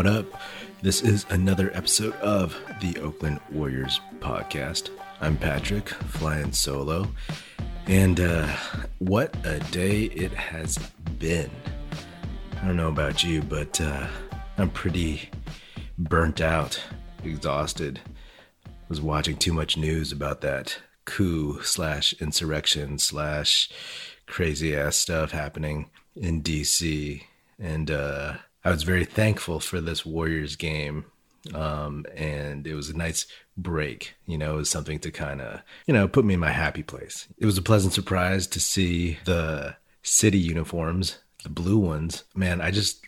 what up? This is another episode of the Oakland Warriors podcast. I'm Patrick, flying solo, and what a day it has been. I don't know about you, but I'm pretty burnt out, exhausted. Was watching too much news about that coup / insurrection / crazy ass stuff happening in DC, and I was very thankful for this Warriors game, and it was a nice break. You know, it was something to kind of, you know, put me in my happy place. It was a pleasant surprise to see the city uniforms, the blue ones. Man,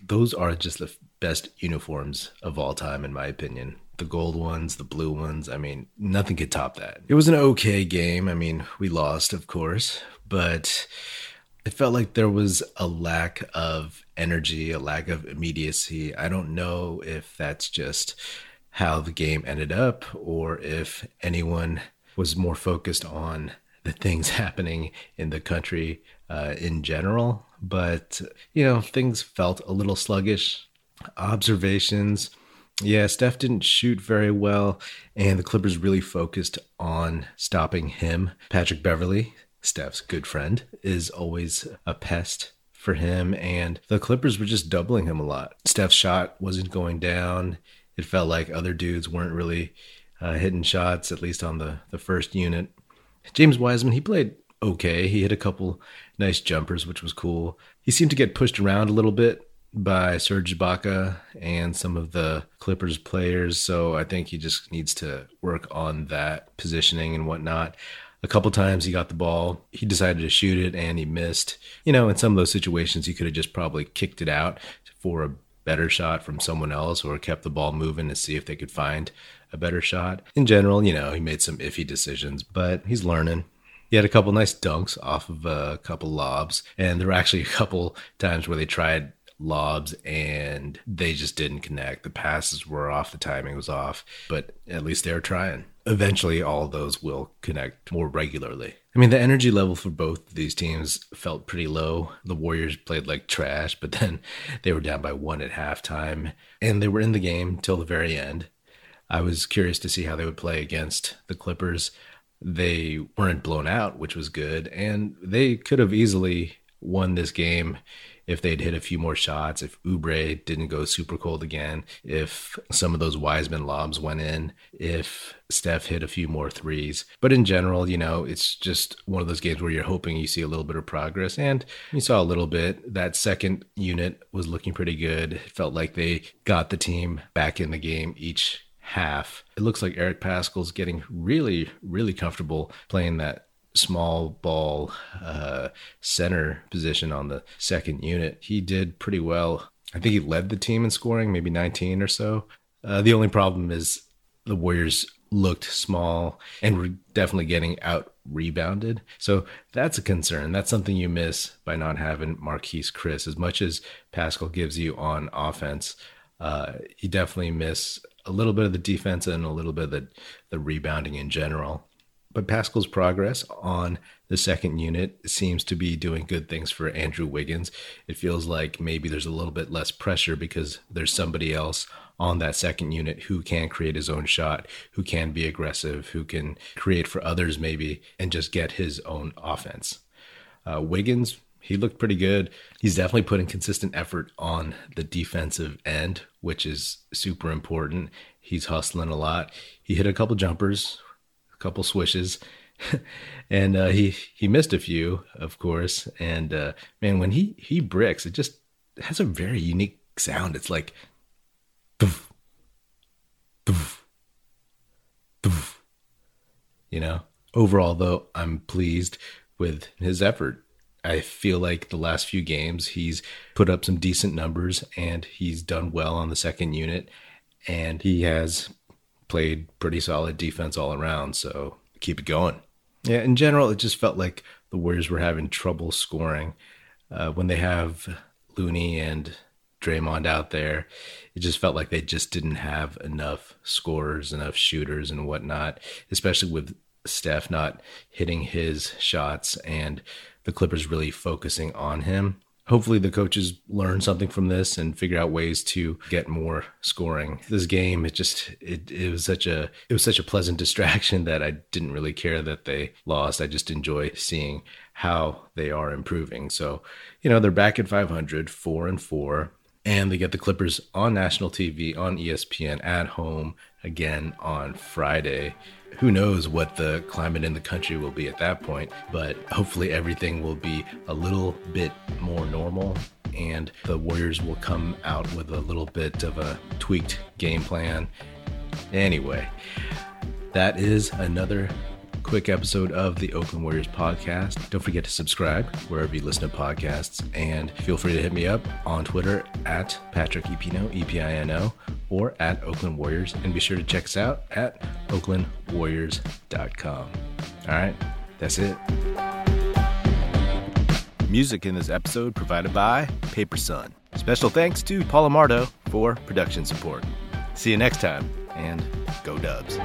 those are just the best uniforms of all time, in my opinion. The gold ones, the blue ones. I mean, nothing could top that. It was an okay game. I mean, we lost, of course, but it felt like there was a lack of energy, a lack of immediacy. I don't know if that's just how the game ended up or if anyone was more focused on the things happening in the country in general. But, you know, things felt a little sluggish. Observations. Yeah, Steph didn't shoot very well, and the Clippers really focused on stopping him. Patrick Beverly, Steph's good friend, is always a pest for him, and the Clippers were just doubling him a lot. Steph's shot wasn't going down. It felt like other dudes weren't really hitting shots, at least on the first unit. James Wiseman, he played okay. He hit a couple nice jumpers, which was cool. He seemed to get pushed around a little bit by Serge Ibaka and some of the Clippers players. So I think he just needs to work on that positioning and whatnot. A couple times he got the ball, he decided to shoot it and he missed. You know, in some of those situations, he could have just probably kicked it out for a better shot from someone else or kept the ball moving to see if they could find a better shot. In general, you know, he made some iffy decisions, but he's learning. He had a couple nice dunks off of a couple lobs, and there were actually a couple times where they tried lobs and they just didn't connect. The passes were off, the timing was off, but at least they were trying. Eventually, all those will connect more regularly. I mean, the energy level for both of these teams felt pretty low. The Warriors played like trash, but then they were down by one at halftime, and they were in the game till the very end. I was curious to see how they would play against the Clippers. They weren't blown out, which was good, and they could have easily won this game if they'd hit a few more shots, if Oubre didn't go super cold again, if some of those Wiseman lobs went in, if Steph hit a few more threes. But in general, you know, it's just one of those games where you're hoping you see a little bit of progress. And you saw a little bit. That second unit was looking pretty good. It felt like they got the team back in the game each half. It looks like Eric Paschall's getting really, really comfortable playing that small ball center position on the second unit. He did pretty well. I think he led the team in scoring, maybe 19 or so. The only problem is the Warriors looked small and were definitely getting out-rebounded. So that's a concern. That's something you miss by not having Marquise Chris. As much as Paschall gives you on offense, you definitely miss a little bit of the defense and a little bit of the rebounding in general. But Paschall's progress on the second unit seems to be doing good things for Andrew Wiggins. It feels like maybe there's a little bit less pressure because there's somebody else on that second unit who can create his own shot, who can be aggressive, who can create for others maybe, and just get his own offense. Wiggins, he looked pretty good. He's definitely putting consistent effort on the defensive end, which is super important. He's hustling a lot. He hit a couple jumpers, couple swishes, and he missed a few, of course. And man, when he bricks, it just has a very unique sound. It's like doof, doof, doof. You know, overall though, I'm pleased with his effort. I feel like the last few games he's put up some decent numbers, and he's done well on the second unit, and he has played pretty solid defense all around, so keep it going. Yeah, in general, it just felt like the Warriors were having trouble scoring. When they have Looney and Draymond out there, it just felt like they just didn't have enough scorers, enough shooters and whatnot, especially with Steph not hitting his shots and the Clippers really focusing on him. hopefully the coaches learn something from this and figure out ways to get more scoring. This game, it was such a pleasant distraction that I didn't really care that they lost. I just enjoy seeing how they are improving. So, you know, they're back at 500, 4-4, and they get the Clippers on national TV, on ESPN, at home again on Friday. Who knows what the climate in the country will be at that point, but hopefully everything will be a little bit more normal and the Warriors will come out with a little bit of a tweaked game plan. Anyway, that is another quick episode of the Oakland Warriors podcast. Don't forget to subscribe wherever you listen to podcasts, and feel free to hit me up on Twitter at Patrick Epino, EPINO, or at Oakland Warriors, and be sure to check us out at OaklandWarriors.com. All right, that's it. Music in this episode provided by Paper Sun. Special thanks to Paul Amardo for production support. See you next time, and go Dubs.